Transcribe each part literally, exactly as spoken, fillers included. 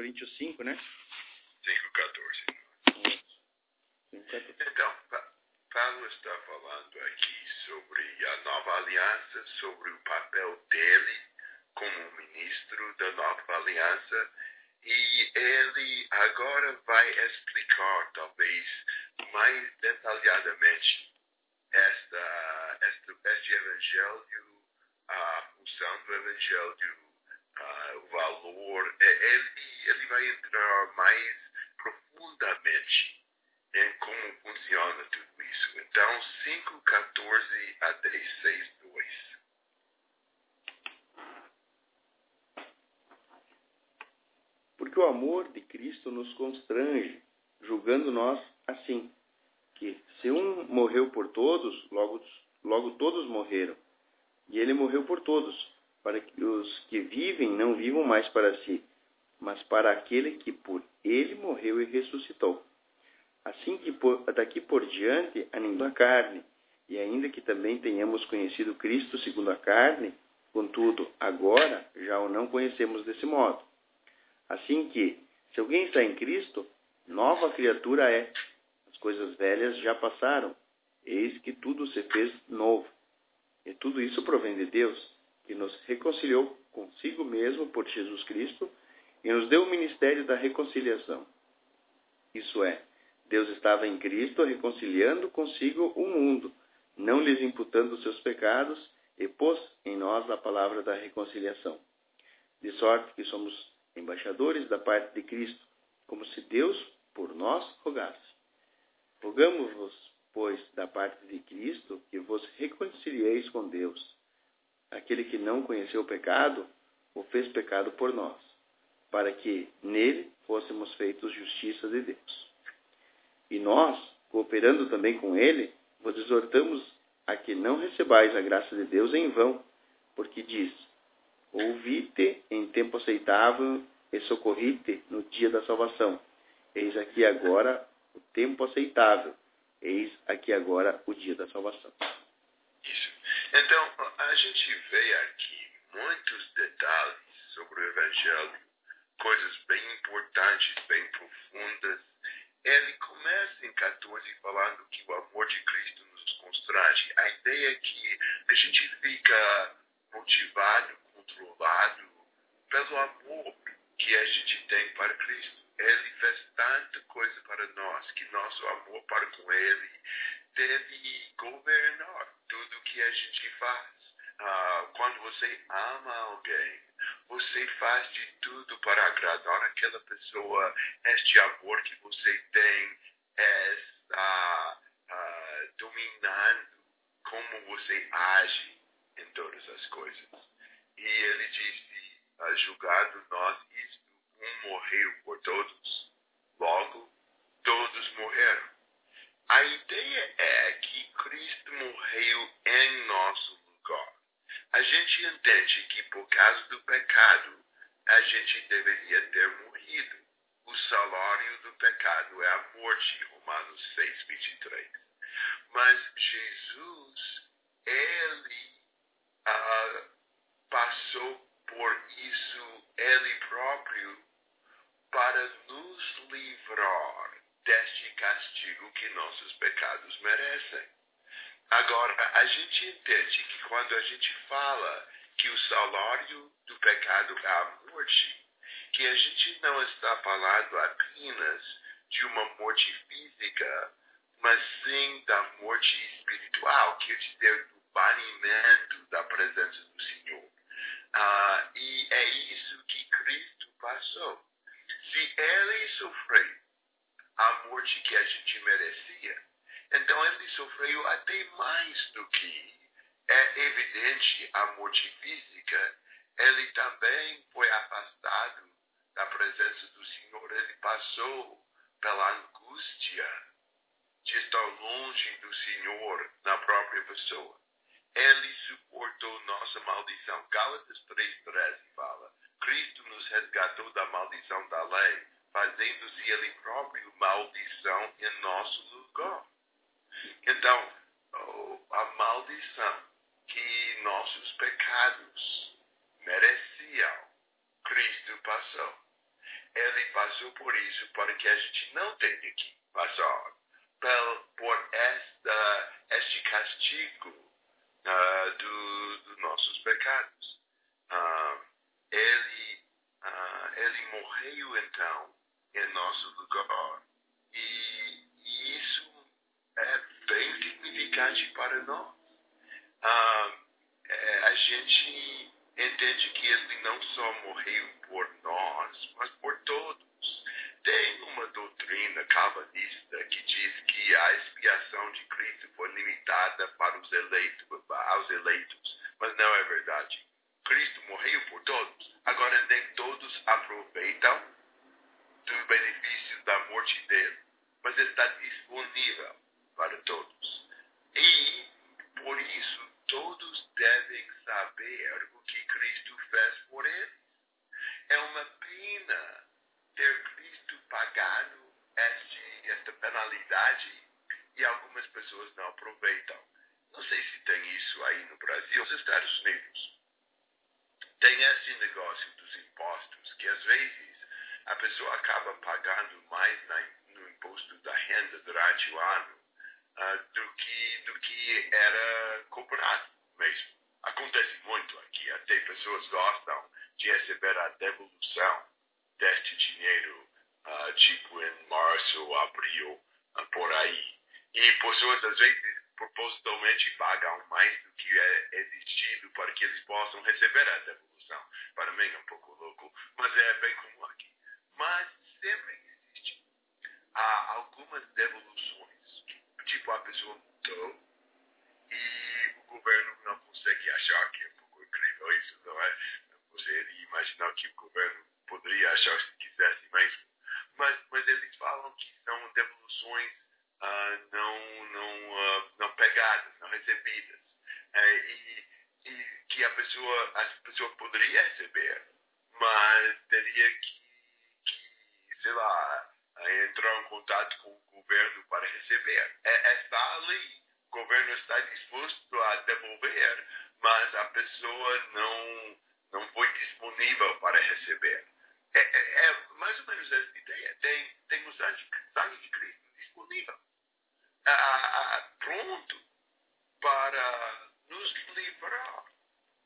Coríntios cinco, né? cinco, quatorze. cinco, quatorze. Então, Paulo está falando aqui sobre a nova aliança, sobre o papel dele como ministro da nova aliança, e ele agora vai explicar, talvez, mais detalhadamente esta, esta, este evangelho, a função do evangelho, uh, o valor. Ele, ele vai entrar mais profundamente em como funciona tudo isso. Então, cinco, quatorze a dezesseis, dois. Porque o amor de Cristo nos constrange, julgando nós assim, que se um morreu por todos, logo, logo todos morreram. E ele morreu por todos, para que os que vivem não vivam mais para si, mas para aquele que por ele morreu e ressuscitou. Assim que por, daqui por diante, a ninguém a carne, e ainda que também tenhamos conhecido Cristo segundo a carne, contudo, agora já o não conhecemos desse modo. Assim que, se alguém está em Cristo, nova criatura é. As coisas velhas já passaram, eis que tudo se fez novo. E tudo isso provém de Deus, que nos reconciliou consigo mesmo por Jesus Cristo e nos deu o ministério da reconciliação. Isso é, Deus estava em Cristo reconciliando consigo o mundo, não lhes imputando os seus pecados, e pôs em nós a palavra da reconciliação. De sorte que somos embaixadores da parte de Cristo, como se Deus por nós rogasse. Rogamos-vos, pois, da parte de Cristo, que vos reconcilieis com Deus. Aquele que não conheceu o pecado, o fez pecado por nós, para que nele fôssemos feitos justiça de Deus. E nós, cooperando também com ele, vos exortamos a que não recebais a graça de Deus em vão, porque diz: ouvi-te em tempo aceitável e socorri-te no dia da salvação. Eis aqui agora o tempo aceitável. Eis aqui agora o dia da salvação. Isso. Então, a gente vê aqui muitos detalhes sobre o evangelho, coisas bem importantes, bem profundas. Ele começa em quatorze falando que o amor de Cristo nos constrange. A ideia é que a gente fica motivado, controlado pelo amor que a gente tem para Cristo. Ele fez tanta coisa para nós que nosso amor para com ele deve governar tudo o que a gente faz. Ah, quando você ama alguém, você faz de tudo para agradar aquela pessoa. Este amor que você tem está ah, dominando como você age em todas as coisas. E ele disse, ah, julgado nós isto, um morreu por todos, logo todos morreram. A ideia é que Cristo morreu em nosso lugar. A gente entende que por causa do pecado, a gente deveria ter morrido. O salário do pecado é a morte, Romanos seis, vinte e três. Mas Jesus, ele ah, passou por isso, ele próprio, para nos livrar deste castigo que nossos pecados merecem. Agora, a gente entende que quando a gente fala que o salário do pecado é a morte, que a gente não está falando apenas de uma morte física, mas sim da morte espiritual, que é do banimento da presença do Senhor. Ah, e é isso que Cristo passou. Se ele sofreu a morte que a gente merecia, então ele sofreu até mais do que é evidente a morte física. Ele também foi afastado da presença do Senhor. Ele passou pela angústia de estar longe do Senhor na própria pessoa. Ele suportou nossa maldição. Gálatas três, treze fala: Cristo nos resgatou da maldição da lei, fazendo-se ele próprio maldição em nosso lugar. Então, oh, a maldição que nossos pecados mereciam, Cristo passou. Ele caso, por isso, para que a gente não tenha que passar por, por esta, este castigo uh, dos do nossos pecados. Uh, ele, uh, ele morreu, então, em nosso lugar. E, e isso é bem significante para nós. Uh, a gente entende que ele não só morreu por nós, mas por todos. Tem uma doutrina cabalista que diz que a expiação de Cristo foi limitada para os eleitos, aos eleitos, mas não é verdade. Cristo morreu por todos. Agora nem todos aproveitam do benefício da morte dele, mas está disponível para todos. E, por isso, todos devem saber o que Cristo fez por eles. É uma pena ter Cristo pagado este, esta penalidade e algumas pessoas não aproveitam. Não sei se tem isso aí no Brasil, nos Estados Unidos. Tem esse negócio dos impostos, que às vezes a pessoa acaba pagando mais na, no imposto da renda durante o ano Uh, do, que, do que era cobrado mesmo. Acontece muito aqui, até pessoas gostam de receber a devolução deste dinheiro, uh, tipo em março, abril, uh, por aí. E pessoas, às vezes, propositalmente pagam mais do que é exigido para que eles possam receber a devolução. Para mim é um pouco louco, mas é bem comum aqui. Mas sempre existe. Há algumas devoluções. Tipo, a pessoa mudou e o governo não consegue achar que é um pouco incrível isso, não é? Você imaginar que o governo poderia achar se quisesse mesmo. Mas, mas eles falam que são devoluções ah, não, não, ah, não pegadas, não recebidas. É, e, e que a pessoa, a pessoa poderia receber, mas teria que, que sei lá, entrar em contato com o governo para receber. É, está ali, o governo está disposto a devolver, mas a pessoa não, não foi disponível para receber. É, é, é mais ou menos essa ideia. Tem, tem o sangue, sangue de Cristo disponível, ah, pronto para nos livrar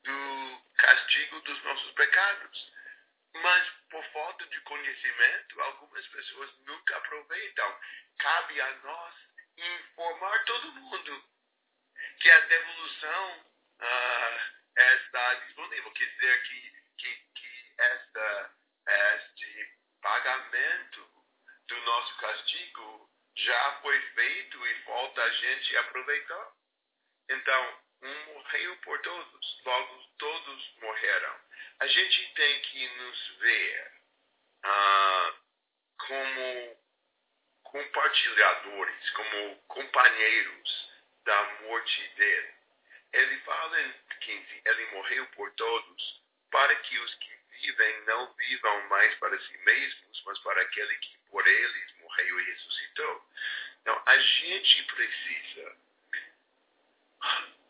do castigo dos nossos pecados. Mas, por falta de conhecimento, algumas pessoas nunca aproveitam. Cabe a nós informar todo mundo que a devolução ah, está disponível. Quer dizer que, que, que esta, este pagamento do nosso castigo já foi feito e falta a gente aproveitar. Então, um morreu por todos, logo todos morreram. A gente tem que nos ver ah, como compartilhadores, como companheiros da morte dele. Ele fala em quinze, ele morreu por todos, para que os que vivem não vivam mais para si mesmos, mas para aquele que por eles morreu e ressuscitou. Então, a gente precisa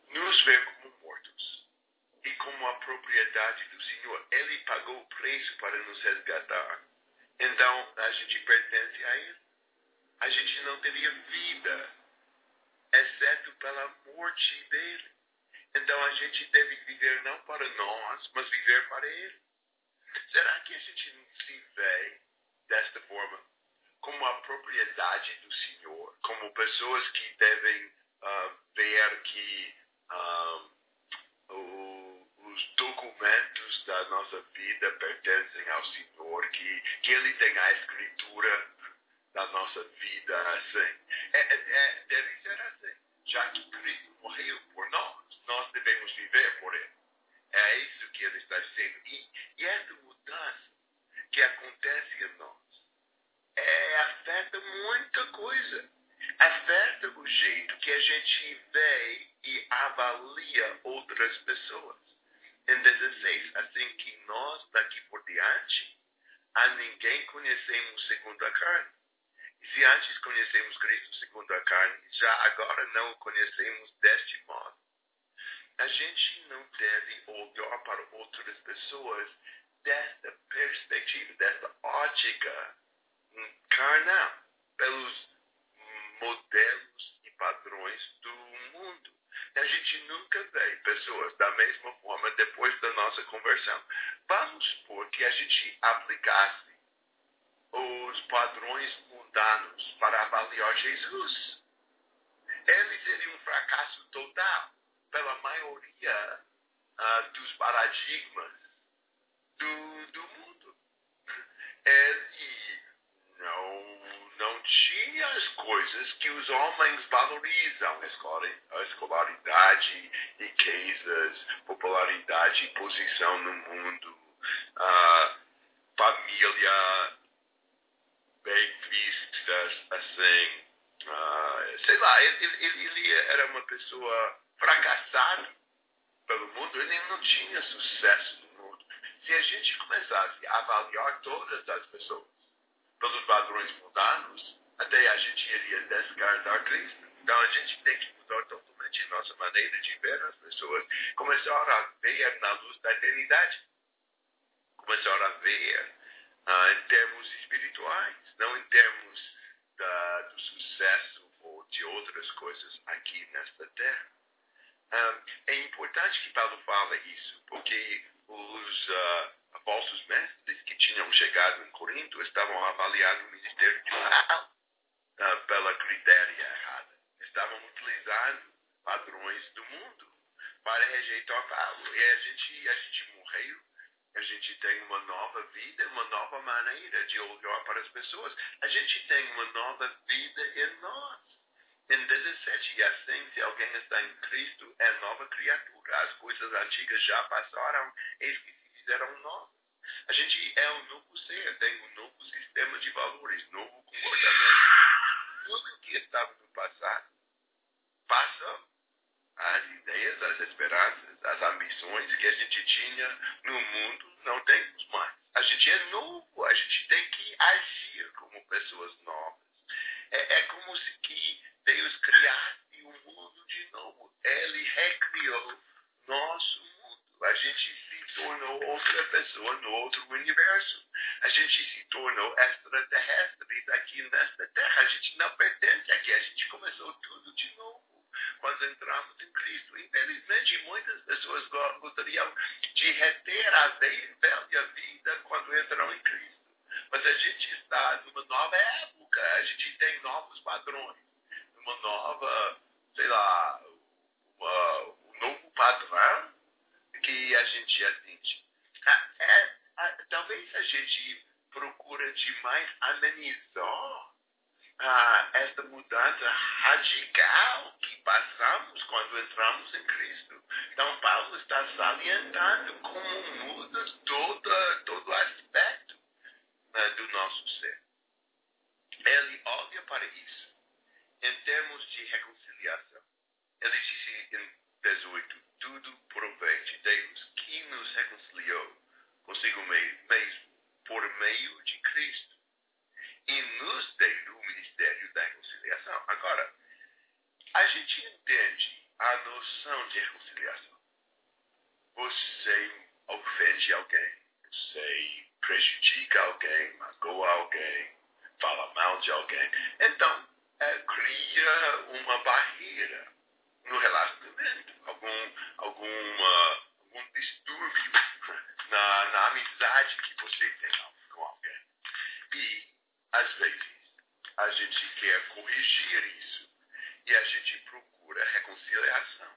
nos ver como mortos e como a propriedade do Senhor. Ele pagou o preço para nos resgatar. Então, a gente pertence a Ele. A gente não teria vida, exceto pela morte dEle. Então, a gente deve viver não para nós, mas viver para Ele. Será que a gente se vê desta forma? Como a propriedade do Senhor. Como pessoas que devem uh, ver que Um, o, os documentos da nossa vida pertencem ao Senhor, que, que Ele tem a escritura da nossa vida assim. É, é, deve ser assim, já que Cristo morreu por nós, nós devemos viver por Ele. É isso que Ele está dizendo. E, e essa mudança que acontece em nós é, afeta muita coisa. Afeta o jeito que a gente vê e avalia outras pessoas. Em dezesseis, assim que nós daqui por diante, a ninguém conhecemos segundo a carne. E se antes conhecemos Cristo segundo a carne, já agora não o conhecemos deste modo. A gente não deve olhar para outras pessoas desta perspectiva, desta ótica carnal, pelos modelos e padrões do mundo. A gente nunca vê pessoas da mesma forma depois da nossa conversão. Vamos supor que a gente aplicasse os padrões mundanos para avaliar Jesus. Ele seria um fracasso total pela maioria uh, dos paradigmas do, do mundo. Ele não, não tinha as coisas que os homens valorizam, a escolaridade, riquezas, popularidade, posição no mundo, uh, família, bem vistas, assim, uh, sei lá, ele, ele, ele era uma pessoa fracassada pelo mundo, ele não tinha sucesso no mundo. Se a gente começasse a avaliar todas as pessoas pelos padrões mundanos, até a gente iria descartar Cristo. Então a gente tem que mudar totalmente nossa maneira de ver as pessoas, começar a ver na luz da eternidade, começar a ver Uh, em termos espirituais, não em termos da, do sucesso ou de outras coisas aqui nesta terra. Uh, é importante que Paulo fala isso, porque os uh, falsos mestres que tinham chegado em Corinto estavam avaliando o ministério de Paulo uh, pela critéria errada. Estavam utilizando padrões do mundo para rejeitar Paulo. E a gente, a gente morreu. A gente tem uma nova vida, uma nova maneira de olhar para as pessoas. A gente tem uma nova vida em nós. Em dezessete, e assim, se alguém está em Cristo, é nova criatura. As coisas antigas já passaram, eis que se fizeram novas. A gente é um novo ser, tem um novo sistema de valores, novo comportamento. Tudo que estava no passado, passou. As ideias, as esperanças, as ambições que a gente tinha no mundo, não temos mais. A gente é novo, a gente tem que agir como pessoas novas. É, é como se que Deus criasse o mundo de novo. Ele recriou nosso mundo. A gente se tornou outra pessoa no outro universo. A gente se tornou extraterrestres aqui nesta terra. A gente não pertence aqui, a gente começou tudo de novo quando entramos em Cristo. Infelizmente, muitas pessoas gostariam de reter a velha vida quando entram em Cristo. Mas a gente está numa nova época, a gente tem novos padrões, uma nova, sei lá, uma, um novo padrão que a gente atinge. É, é, talvez a gente procura demais amenizar Ah, esta mudança radical que passamos quando entramos em Cristo. Então Paulo está salientando como muda toda, todo aspecto né, do nosso ser. Ele olha para isso em termos de reconciliação. Ele disse em dezoito, tudo provém de Deus que nos reconciliou consigo mesmo por meio de Cristo e nos deu o ministério da reconciliação. Agora, a gente entende a noção de reconciliação. Você ofende alguém, você prejudica alguém, magoa alguém, fala mal de alguém. Então, é, cria uma barreira no relacionamento, algum, alguma, algum distúrbio na, na amizade que você tem com alguém. E às vezes, a gente quer corrigir isso e a gente procura reconciliação.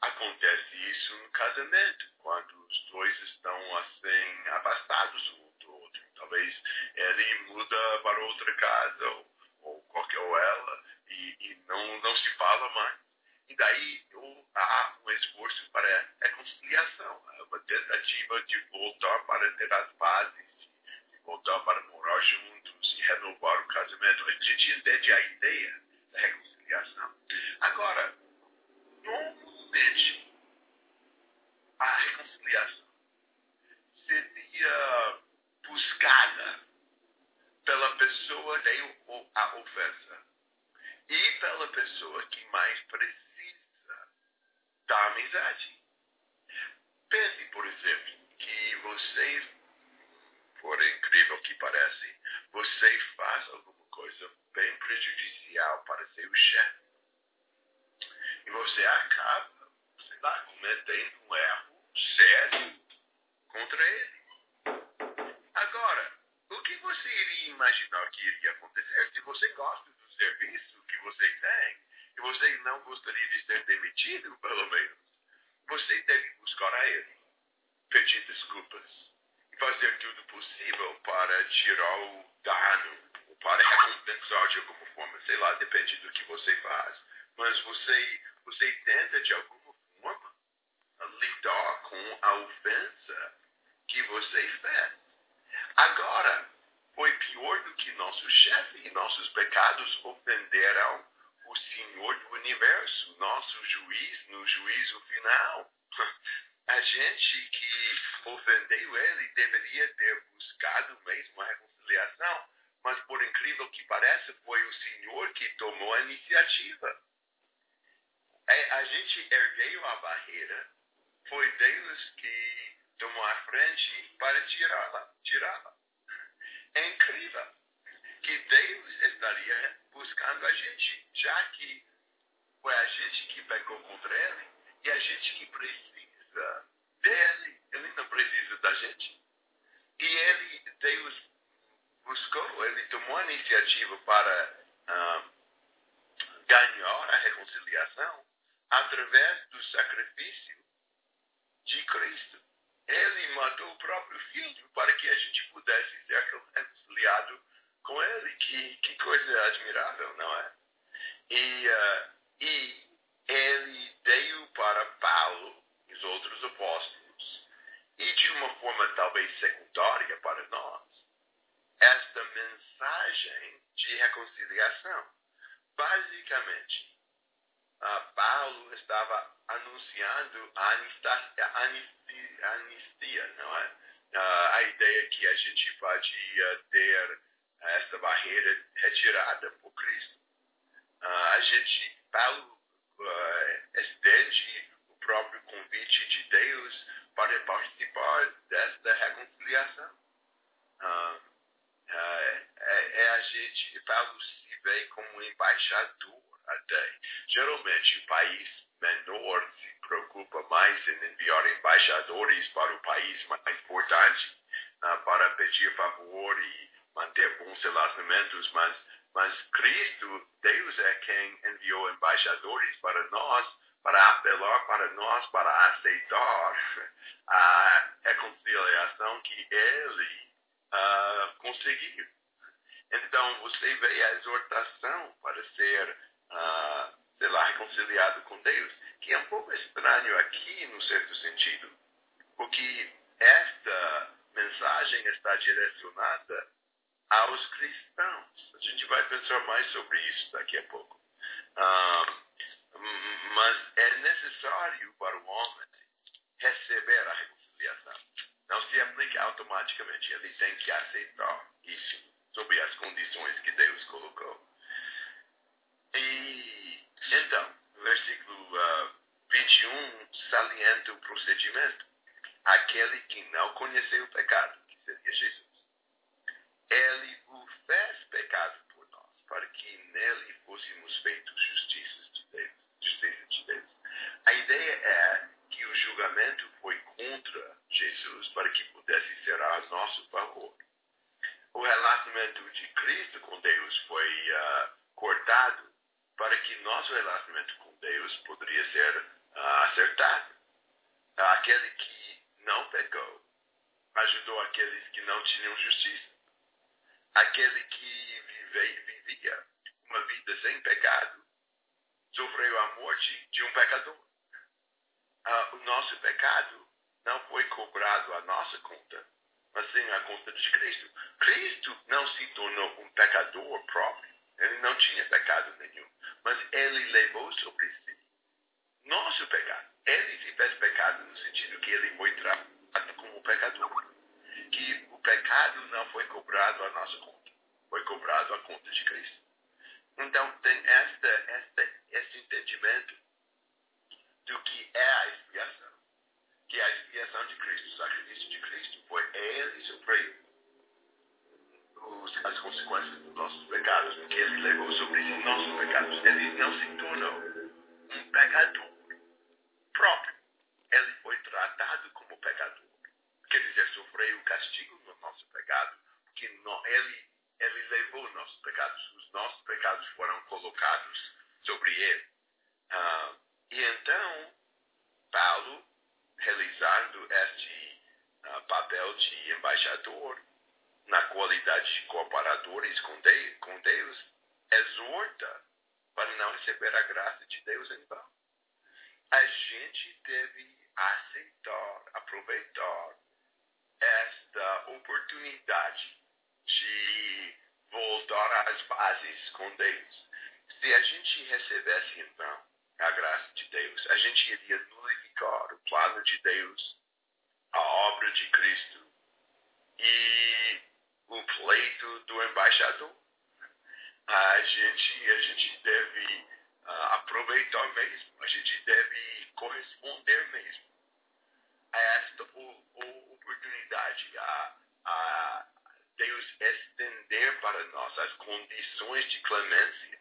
Acontece isso no casamento, quando os dois estão assim, afastados um do outro. Talvez ele muda para outra casa ou, ou qualquer ou ela e, e não, não se fala mais. E daí ou, há um esforço para reconciliação, uma tentativa de voltar para ter as bases, de voltar para morar juntos, renovar o casamento. A gente entende a ideia da reconciliação. Agora, normalmente, a reconciliação seria buscada pela pessoa que deu a ofensa e pela pessoa que mais precisa da amizade. Pense, por exemplo, que vocês, por incrível que pareça, você faz alguma você iria imaginar que iria acontecer? Se você gosta do serviço que você tem, e você não gostaria de ser demitido, pelo menos, você deve buscar a ele, pedir desculpas, e fazer tudo possível para tirar o dano, para recompensar de alguma forma, sei lá, depende do que você faz. Mas você, você tenta, de alguma forma, lidar com a ofensa que você fez. Agora, foi pior do que nosso chefe e nossos pecados ofenderam o Senhor do Universo, nosso juiz, no juízo final. A gente que ofendeu ele deveria ter buscado mesmo a reconciliação, mas, por incrível que pareça, foi o Senhor que tomou a iniciativa. É, a gente ergueu a barreira, foi Deus que tomou a frente para tirá-la. tirá-la. É incrível que Deus estaria buscando a gente, já que foi a gente que pecou contra ele e a gente que precisa dele. Ele não precisa da gente. E ele, Deus, buscou, ele tomou a iniciativa para um, ganhar a reconciliação através do sacrifício de Cristo. Ele mandou o próprio filho para que a gente pudesse ser reconciliado com ele. Que, que coisa admirável, não é? E, uh, e ele deu para Paulo e os outros apóstolos, e de uma forma talvez secundária para nós, esta mensagem de reconciliação. Basicamente, Paulo estava anunciando a anistia, não é? A ideia que a gente pode ter esta barreira retirada por Cristo. A gente, Paulo estende o próprio convite de Deus para participar desta reconciliação. Uh, é, é a gente, Paulo se vê como embaixador até. Geralmente o país menor se preocupa mais em enviar embaixadores para o país mais importante, uh, para pedir favor e manter bons relacionamentos, mas, mas Cristo, Deus é quem enviou embaixadores para nós, para apelar para nós, para aceitar a reconciliação que Ele Uh, conseguir. Então você vê a exortação para ser, uh, sei lá, reconciliado com Deus, que é um pouco estranho aqui, num certo sentido, porque esta mensagem está direcionada aos cristãos. A gente vai pensar mais sobre isso daqui a pouco. Uh, mas é necessário para o homem receber a reconciliação. Não se aplica automaticamente. Ele tem que aceitar isso, sob as condições que Deus colocou. E então, versículo uh, vinte e um, salienta o procedimento. Aquele que não conheceu o pecado, que seria Jesus, ele o fez pecado por nós, para que nele fôssemos feitos justiça de Deus. Justiça de Deus. A ideia é que o julgamento foi contra Jesus para que pudesse ser a nosso favor. O relacionamento de Cristo com Deus foi uh, cortado para que nosso relacionamento com Deus poderia ser uh, acertado. Aquele que não pecou ajudou aqueles que não tinham justiça. Aquele que vive, vivia uma vida sem pecado sofreu a morte de um pecador. Uh, o nosso pecado não foi cobrado à nossa conta, mas sim à conta de Cristo. Cristo não se tornou um pecador próprio. Ele não tinha pecado nenhum, mas ele levou sobre si nosso pecado. Ele se fez pecado no sentido que ele foi tratado como pecador. Que o pecado não foi cobrado à nossa conta, foi cobrado à conta de Cristo. Então tem esta, esta, esse entendimento do que é a expiação, que a expiação de Cristo, o sacrifício de Cristo, foi ele sofrer as consequências dos nossos pecados, que ele levou sobre si nossos pecados. Ele não se tornou um pecador próprio, ele foi tratado como pecador, quer dizer, sofreu o castigo do nosso pecado, porque ele, ele levou nossos pecados, os nossos pecados foram colocados sobre ele. Ah, e então, Paulo, realizando este ah, papel de embaixador, na qualidade de cooperadores com, de, com Deus, exorta para não receber a graça de Deus em vão. A gente deve aceitar, aproveitar esta oportunidade de voltar às bases com Deus. Se a gente recebesse em vão a graça de Deus, a gente iria nullificar o plano de Deus, a obra de Cristo e o pleito do embaixador. A gente, a gente deve uh, aproveitar mesmo, a gente deve corresponder mesmo a esta o, o oportunidade, a, a Deus estender para nós as condições de clemência.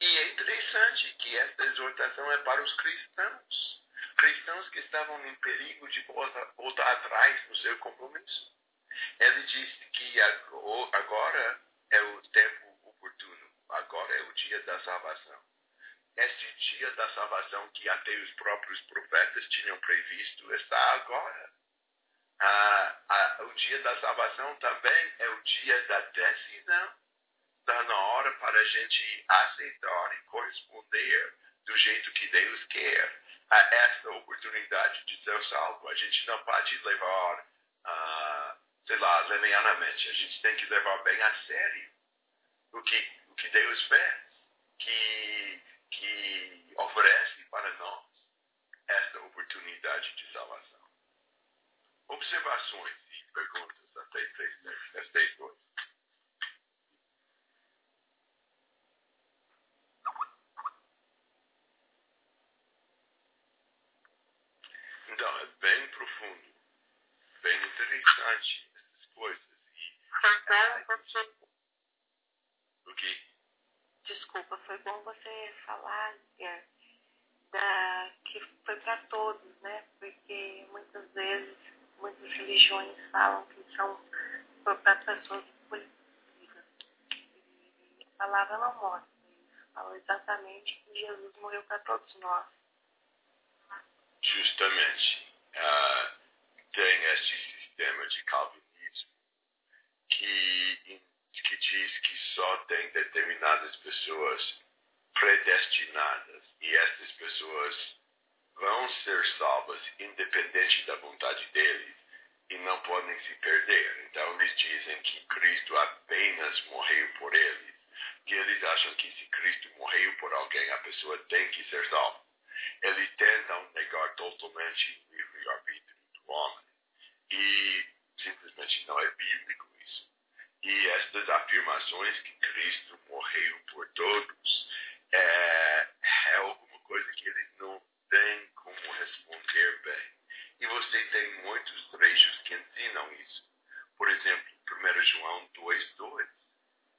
E é interessante que esta exortação é para os cristãos, cristãos que estavam em perigo de voltar, voltar atrás no seu compromisso. Ele disse que agora é o tempo oportuno, agora é o dia da salvação. Este dia da salvação que até os próprios profetas tinham previsto está agora. Ah, ah, o dia da salvação também é o dia da decisão. Está na hora para a gente aceitar e corresponder do jeito que Deus quer a esta oportunidade de ser salvo. A gente não pode levar... Ah, sei lá, levianamente, a gente tem que levar bem a sério o que, o que Deus fez, que, que oferece para nós esta oportunidade de salvação. Observações e perguntas a três três dois. Então, é bem profundo, bem interessante. Coisas e... Foi bom você... O quê? Desculpa, foi bom você falar é, da, que foi para todos, né? Porque muitas vezes, muitas religiões falam que são para pessoas escolhidas. E a palavra não mostra isso. Fala exatamente que Jesus morreu para todos nós. Justamente. Uh, tem este sistema de Calvin Que, que diz que só tem determinadas pessoas predestinadas e estas pessoas vão ser salvas independente da vontade deles e não podem se perder. Então eles dizem que Cristo apenas morreu por eles, que eles acham que se Cristo morreu por alguém, a pessoa tem que ser salva. Eles tentam negar totalmente o livre-arbítrio do homem e simplesmente não é bíblico. E estas afirmações que Cristo morreu por todos é, é alguma coisa que eles não têm como responder bem. E você tem muitos trechos que ensinam isso. Por exemplo, primeiro João dois, dois.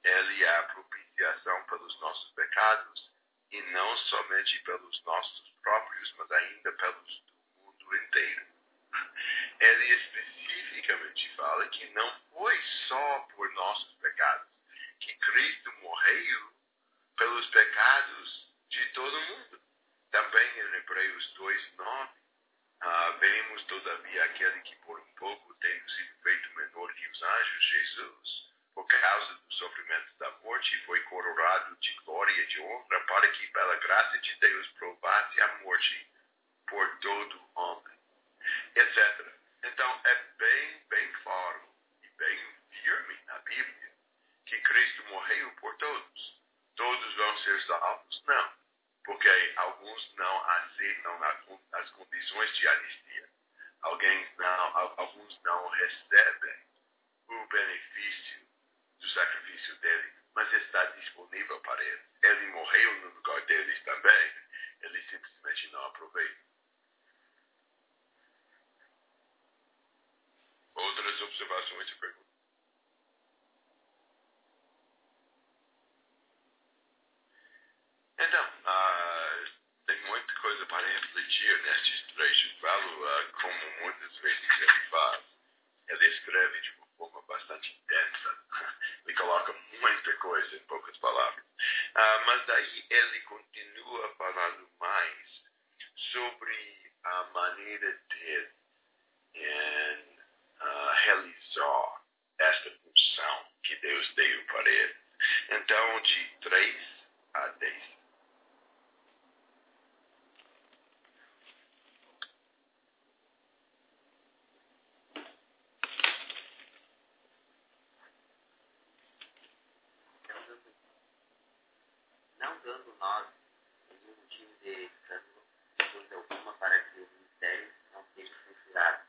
Ele é a propiciação pelos nossos pecados, e não somente pelos nossos próprios, mas ainda pelos do mundo inteiro. Ele especificamente fala que não foi só por nossos pecados, que Cristo morreu pelos pecados de todo mundo. Também em Hebreus dois, nove, ah, vemos todavia aquele que por um pouco tendo sido feito menor que os anjos, Jesus, por causa do sofrimento da morte, foi coroado de glória e de honra, para que pela graça de Deus provasse a morte por todo homem. Etc. Então é bem, bem claro e bem firme na Bíblia que Cristo morreu por todos. Todos vão ser salvos? Não, porque alguns não aceitam as condições de anistia. Alguns não, alguns não recebem o benefício do sacrifício dele, mas está disponível para eles. Ele morreu no lugar deles também. Eles simplesmente não aproveitam. Outras observações e perguntas? Então, uh, tem muita coisa para refletir nestes trechos. Paulo, uh, como muitas vezes ele faz, ele escreve de uma forma bastante densa. aí ele continua falando mais sobre a maneira de em, uh, realizar esta função que Deus deu para ele. Então, de três a dez. Não dando nós nenhum motivo de escândalo ou coisa alguma para que o ministério não seja censurado.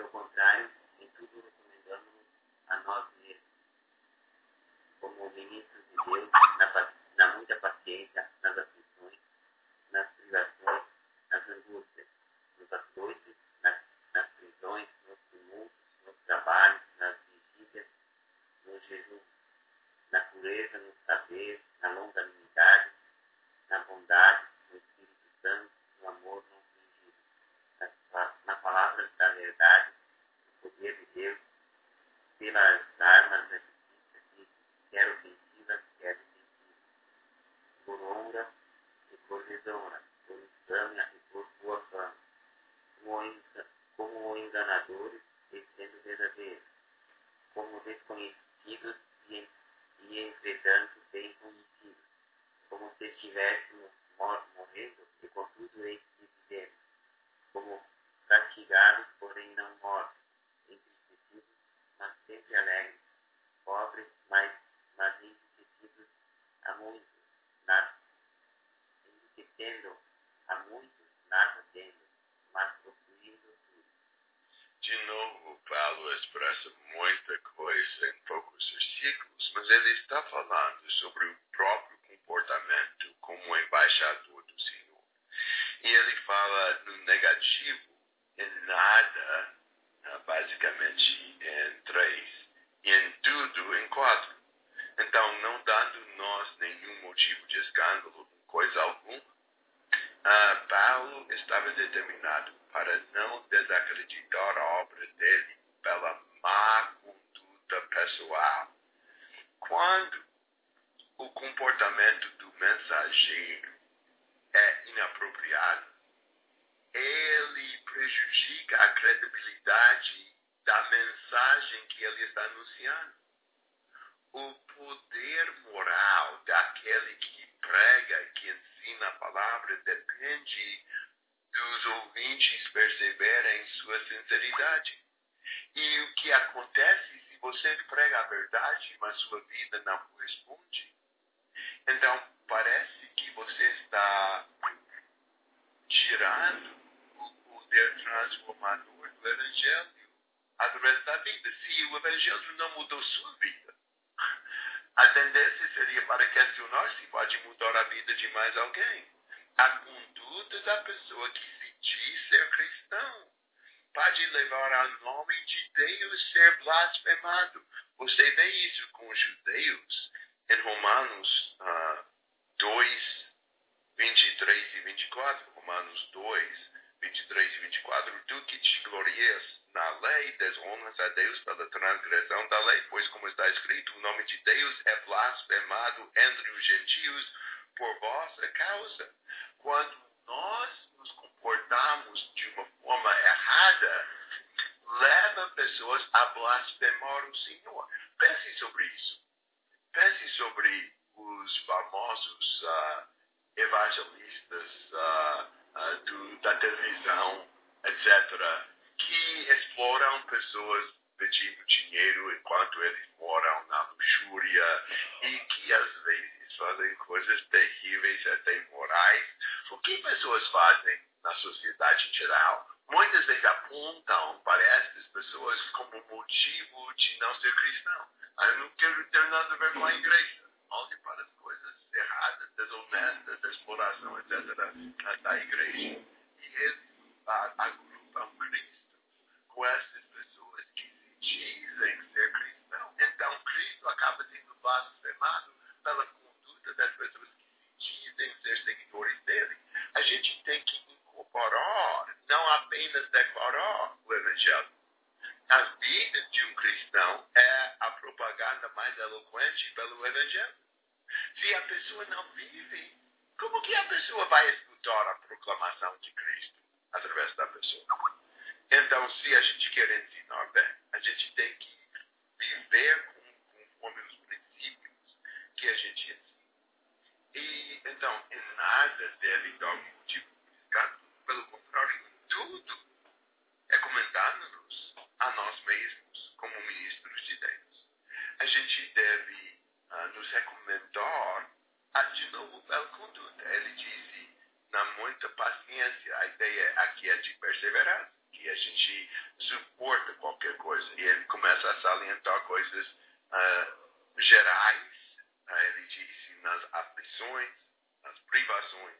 Pelo contrário, em tudo recomendamos a nós mesmos, como ministros de Deus, na, na muita paciência, nas aflições, nas privações, nas angústias, nos açoites, nas, nas prisões, nos tumultos, nos trabalhos, nas vigílias, no jejum, na pureza, no saber, na longanimidade, na bondade, no Espírito Santo, no amor não fingido, na, na palavra da verdade, no poder de Deus, pelas armas da justiça que quer ofensivas, quer defensivas, por honra e por desonra, por insânia e por boa fama, como enganadores e sendo verdadeiros, como desconhecidos e em e entretanto bem conhecido, como se estivéssemos morrendo e contudo eis que vivemos, como castigados, porém não mortos, entristecidos, mas sempre alegres, pobres, mas, mas entristecidos a muitos, nada, entristecendo a muitos, nada tendo, mas possuindo tudo. De novo, o Paulo expressa muita coisa em poucos versículos, mas ele está falando sobre o próprio comportamento como embaixador do Senhor. E ele fala no negativo em nada, basicamente em três, e em tudo em quatro. Então, não dando nós nenhum motivo de escândalo, coisa alguma, ah, Paulo estava determinado para não desacreditar a obra dele pela má conduta pessoal. Quando o comportamento do mensageiro é inapropriado, ele prejudica a credibilidade da mensagem que ele está anunciando. O poder moral daquele que prega, que ensina a palavra, depende dos ouvintes perceberem sua sinceridade. E o que acontece se você prega a verdade, mas sua vida não corresponde? Então, parece que você está tirando o poder transformador do Evangelho através da vida. Se o Evangelho não mudou sua vida, a tendência seria para questionar se pode mudar a vida de mais alguém. A conduta da pessoa que se diz ser cristão pode levar ao nome de Deus ser blasfemado. Você vê isso com os judeus em Romanos uh, dois, vinte e três e vinte e quatro. Romanos dois, vinte e três e vinte e quatro. Tu que te glorias na lei, desonras a Deus pela transgressão da lei, pois como está escrito, o nome de Deus é blasfemado entre os gentios por vossa causa. Quando nós nos comportamos de uma forma errada, leva pessoas a blasfemar o Senhor. Pense sobre isso. Pense sobre os famosos uh, evangelistas uh, uh, do, da televisão, etcétera, que exploram pessoas pedindo dinheiro enquanto eles moram na luxúria e que às vezes fazem coisas terríveis, até imorais. O que pessoas fazem na sociedade em geral? Muitas vezes apontam para essas pessoas como motivo de não ser cristão. Eu não quero ter nada a ver com a igreja. Olhe para as coisas erradas, desonestas, exploração, etcétera da igreja. E eles agrupam Cristo com essas pessoas que dizem ser cristão. Então, Cristo acaba sendo blasfemado pela conduta das pessoas que dizem ser seguidores dele. A gente tem que incorporar, não apenas declarar o Evangelho. A vida de um cristão é a propaganda mais eloquente pelo Evangelho. se a pessoa não vive, como que a pessoa vai escutar a proclamação de Cristo através da pessoa? Então, se a gente quer ensinar bem, a gente tem que viver conforme os princípios que a gente ensina. E, então, em nada deve dar um motivo de descanso, pelo contrário, em tudo, recomendando-nos a nós mesmos como ministros de Deus. A gente deve uh, nos recomendar, uh, de novo, pela conduta. Ele disse, na muita paciência, a ideia aqui é de perseverança, que a gente suporta qualquer coisa. E ele começa a salientar coisas uh, gerais. Uh, ele disse, nas aflições, nas privações,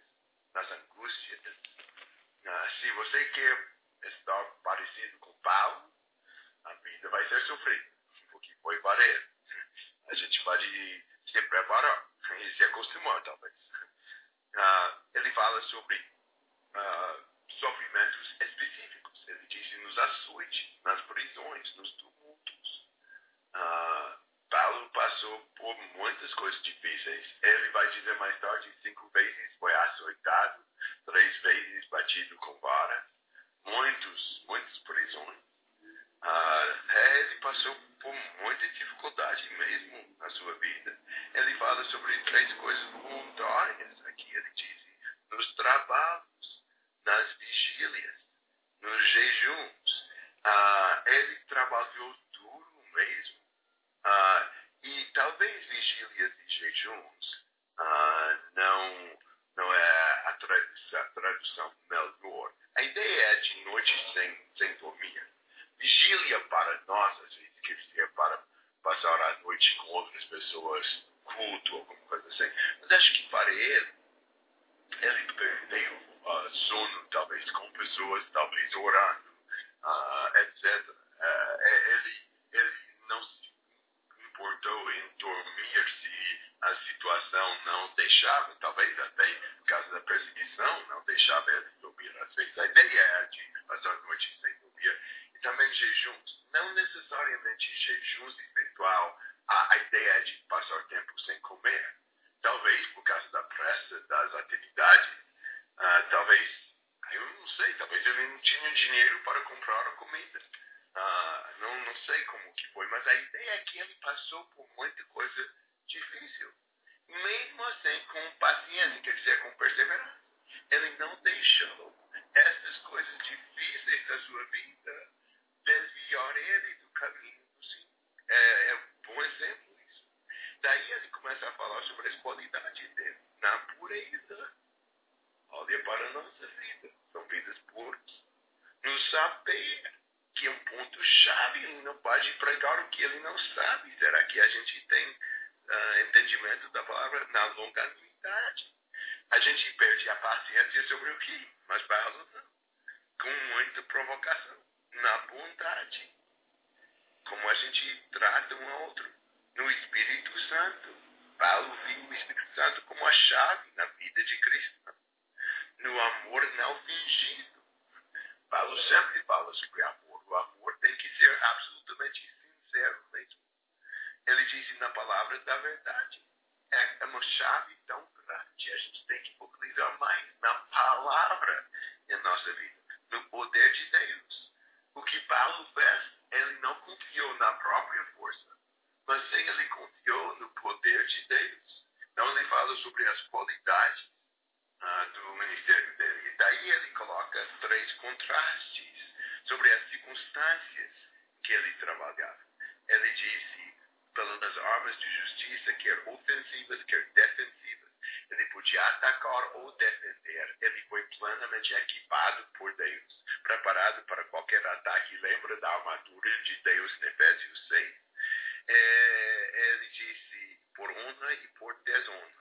nas angústias. Uh, se você quer estar parecido com Paulo, a vida vai ser sofrida, porque foi para ele. A gente pode se preparar e se acostumar, talvez. Uh, ele fala sobre uh, sofrimentos específicos. Ele diz nos açoites, nas prisões, nos tumultos. Uh, Paulo passou por muitas coisas difíceis. Ele vai dizer mais tarde, cinco vezes foi açoitado, três vezes batido com vara. Muitos, muitas prisões. Ah, ele passou por muita dificuldade mesmo na sua vida. Ele fala sobre três coisas voluntárias aqui. Ele diz, nos trabalhos, nas vigílias, nos jejuns. Ah, ele trabalhou duro mesmo. Ah, e talvez vigílias e jejuns ah, não, não é a tradução, a tradução melhor. A ideia é de noite sem, sem dormir. Vigília para nós, às vezes, quer dizer, para passar a noite com outras pessoas, culto, alguma coisa assim. Mas acho que para ele, ele perdeu uh, sono, talvez com pessoas, talvez orando, uh, etcétera. Uh, ele, ele não se importou em dormir se a situação não deixava, talvez até por causa da perseguição, não deixava ele dormir às vezes. A ideia é de passar a noite sem dormir. E também jejuns. Não necessariamente jejuns espiritual, a, a ideia é de passar tempo sem comer. Talvez por causa da pressa, das atividades, uh, talvez, eu não sei, talvez ele não tinha dinheiro para comprar a comida. Uh, não, não sei como que foi, mas a ideia é que ele passou por muita coisa difícil. Mesmo assim, com paciência, quer dizer, com perseverança, ele não deixou essas coisas difíceis da sua vida desviar ele do caminho do Senhor. É, é um bom exemplo isso. Daí ele começa a falar sobre as qualidades dele na pureza. Olha para a nossa vida. São vidas puras. No saber, que é um ponto-chave, ele não pode pregar o que ele não sabe. Será que a gente tem Uh, entendimento da palavra na longanimidade? A gente perde a paciência sobre o que? Mas Paulo não. Com muita provocação. Na bondade. Como a gente trata um ao outro. No Espírito Santo. Paulo viu o Espírito Santo como a chave na vida de Cristo. No amor não fingido. Paulo sempre fala sobre amor. O amor tem que ser absolutamente sincero mesmo. Ele diz na palavra da verdade. É uma chave tão grande. A gente tem que utilizar mais na palavra em nossa vida. No poder de Deus. O que Paulo fez, ele não confiou na própria força. Mas sim, ele confiou no poder de Deus. Então ele fala sobre as qualidades ah, do ministério dele. E daí ele coloca três contrastes sobre as circunstâncias que ele trabalhava. Ele disse, pelas armas de justiça, quer ofensivas, quer defensivas. Ele podia atacar ou defender. Ele foi plenamente equipado por Deus, preparado para qualquer ataque. Lembra da armadura de Deus em Efésios seis? É, ele disse, por honra e por desonra,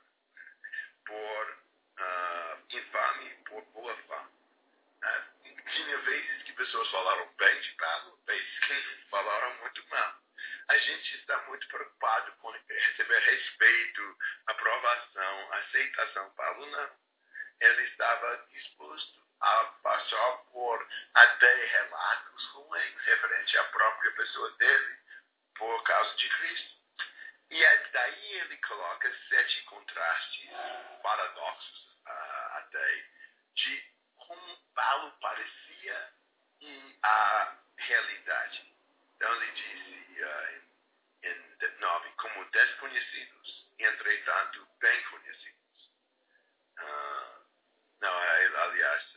por uh, infame e por boa fama. Uh, tinha vezes que pessoas falaram bem de Paulo, vezes que falaram muito mal. A gente está muito preocupado com receber respeito, aprovação, aceitação. Paulo não. Ele estava disposto a passar por até relatos ruins referente à própria pessoa dele por causa de Cristo. E daí ele coloca sete contrastes, paradoxos uh, até, de como Paulo parecia e a realidade. Então ele disse uh, em nove, como desconhecidos, entretanto bem conhecidos. Uh, não, ele, aliás,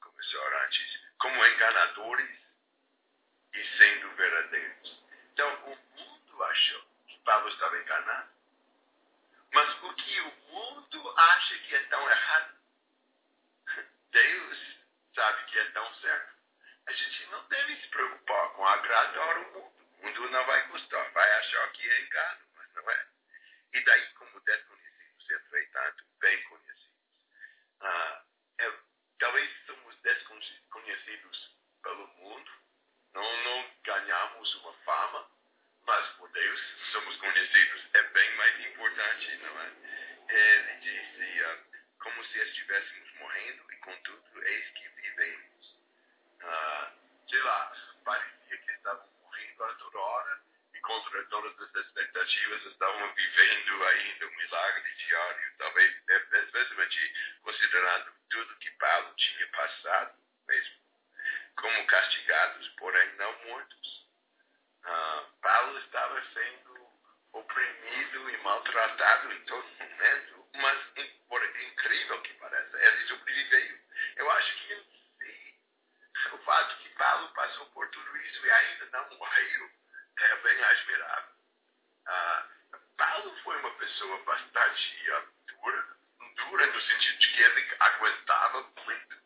começou antes, como enganadores e sendo verdadeiros. Então o mundo achou que Paulo estava enganado. Mas o que o mundo acha que é tão errado, Deus sabe que é tão certo. A gente não deve se preocupar com agradar o mundo. O mundo não vai gostar, vai achar que é engano, mas não é. E daí, como desconhecidos, entretanto, bem conhecidos. Ah, é, talvez somos desconhecidos pelo mundo, não, não ganhamos uma fama, mas por Deus somos conhecidos. É bem mais importante, não é? Ele disse, ah, como se estivéssemos morrendo, e contudo, eis que vivemos. Ah, sei lá, parecia que estavam morrendo a toda hora, e contra todas as expectativas estavam vivendo ainda um milagre diário, talvez, especialmente considerando tudo que Paulo tinha passado mesmo, como castigados, porém não mortos. Ah, Paulo estava sendo oprimido e maltratado em todo momento, mas por incrível que pareça, ele sobreviveu. Eu acho que eu sei. O fato que Paulo passou por tudo isso e ainda não morreu é bem admirável. Ah, Paulo foi uma pessoa bastante ah, dura, dura no sentido de que ele aguentava muito,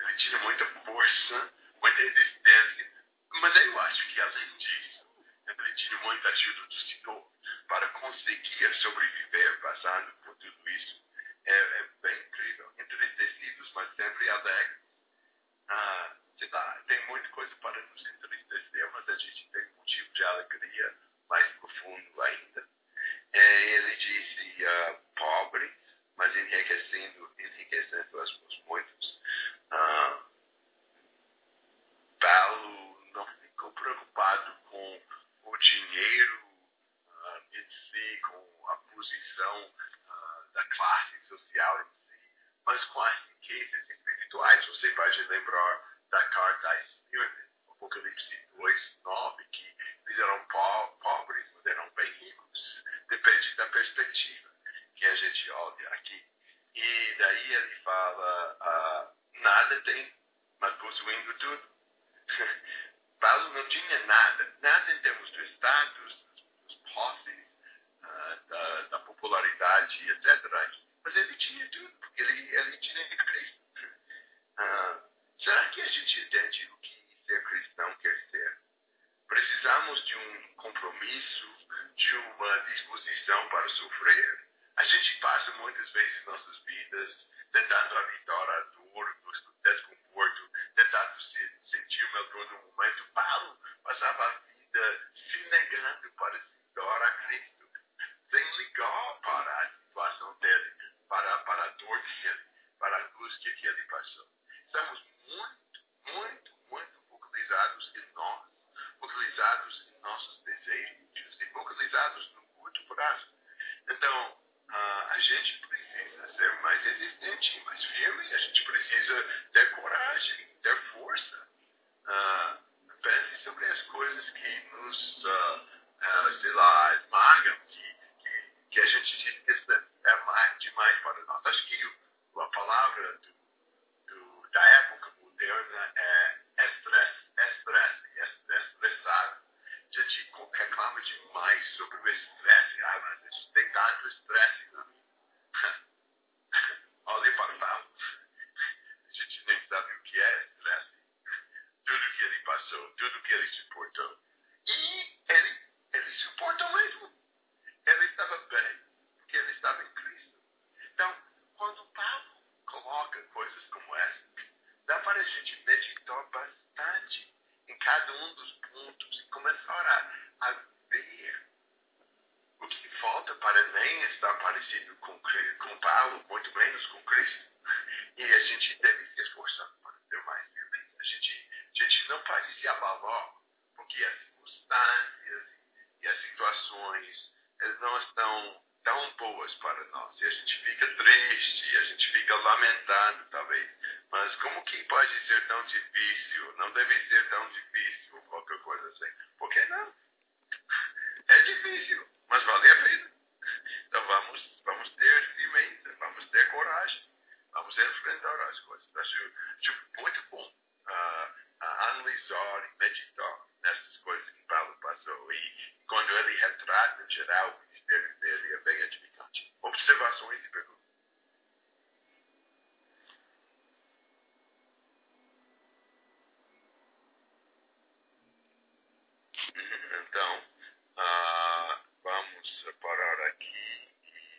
ele tinha muita força, muita resistência, mas eu acho que além disso, ele tinha muita ajuda do Senhor para conseguir sobreviver passando por tudo isso. É, é bem incrível, entristecidos, mas sempre alegres. Ah, sei lá, tem muita coisa para nos entristecer, mas a gente tem um motivo de alegria mais profundo ainda. É, ele disse uh, pobres, mas enriquecendo, enriquecendo as mãos muitos. Ah, Paulo não ficou preocupado com o dinheiro uh, em si, com a posição uh, da classe social em si, mas com as riquezas espirituais. Você vai se lembrar da carta a Estevão, Apocalipse dois, nove, que eles eram po- pobres, mas eram bem ricos. Depende da perspectiva que a gente olha aqui. E daí ele fala, uh, nada tem, mas possuindo tudo. Paulo não tinha nada, nada em termos do status, dos posses, uh, da, da popularidade, etcétera. Mas ele tinha tudo, porque ele, ele tinha Cristo. Uh, será que a gente entende o que ser cristão quer ser? Precisamos de um compromisso, de uma disposição para sofrer. A gente passa muitas vezes nossas vidas tentando evitar a dor, o desconforto, tentando se sentir melhor no momento. Paulo passava a vida se negando para se dar a Cristo, sem ligar para a situação dele, para, para a dor dele, para a angústia que ele passou. Estamos muito, muito, muito focalizados em nós, focalizados em nossos desejos e focalizados no curto prazo. Então, Uh, a gente precisa ser mais resistente, mais firme, a gente precisa ter coragem, ter força. Uh, pense sobre as coisas que nos, uh, uh, sei lá, esmagam, que, que, que a gente diz que é mais, demais para nós. Acho que a palavra do, do, da época moderna é estresse, estresse, estressado. A gente reclama demais sobre o estresse. Ah, mas a gente tem tanto estresse. Olha para Paulo. A gente nem sabe o que é estresse. Tudo que ele passou, tudo que ele suportou. E ele, ele suportou mesmo. Ele estava bem, porque ele estava em Cristo. Então, quando Paulo coloca coisas como essa, dá para a gente meditar bastante em cada um dos pontos e começar a, a ver o que falta para nem estar parecido com, com Paulo, muito menos com Cristo. E a gente deve se esforçar para ser mais feliz. A gente, a gente não pode se abalar, porque as circunstâncias e as situações elas não estão tão boas para nós. E a gente fica triste, e a gente fica lamentando, talvez. Mas como que pode ser tão difícil? Não deve ser tão difícil, ou qualquer coisa assim. Por que não? É difícil, mas vale a pena. Então vamos, vamos ter firmeza, vamos ter coragem, vamos enfrentar as coisas. Acho, acho muito bom uh, analisar e meditar nessas coisas que Paulo passou. E quando ele retrata, em geral, o ministério dele é bem edificante. Observações e perguntas. Então, uh, vamos parar aqui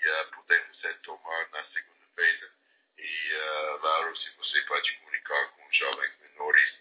e uh, podemos retomar na segunda-feira. E, uh, Laura, se você pode comunicar com os jovens menores,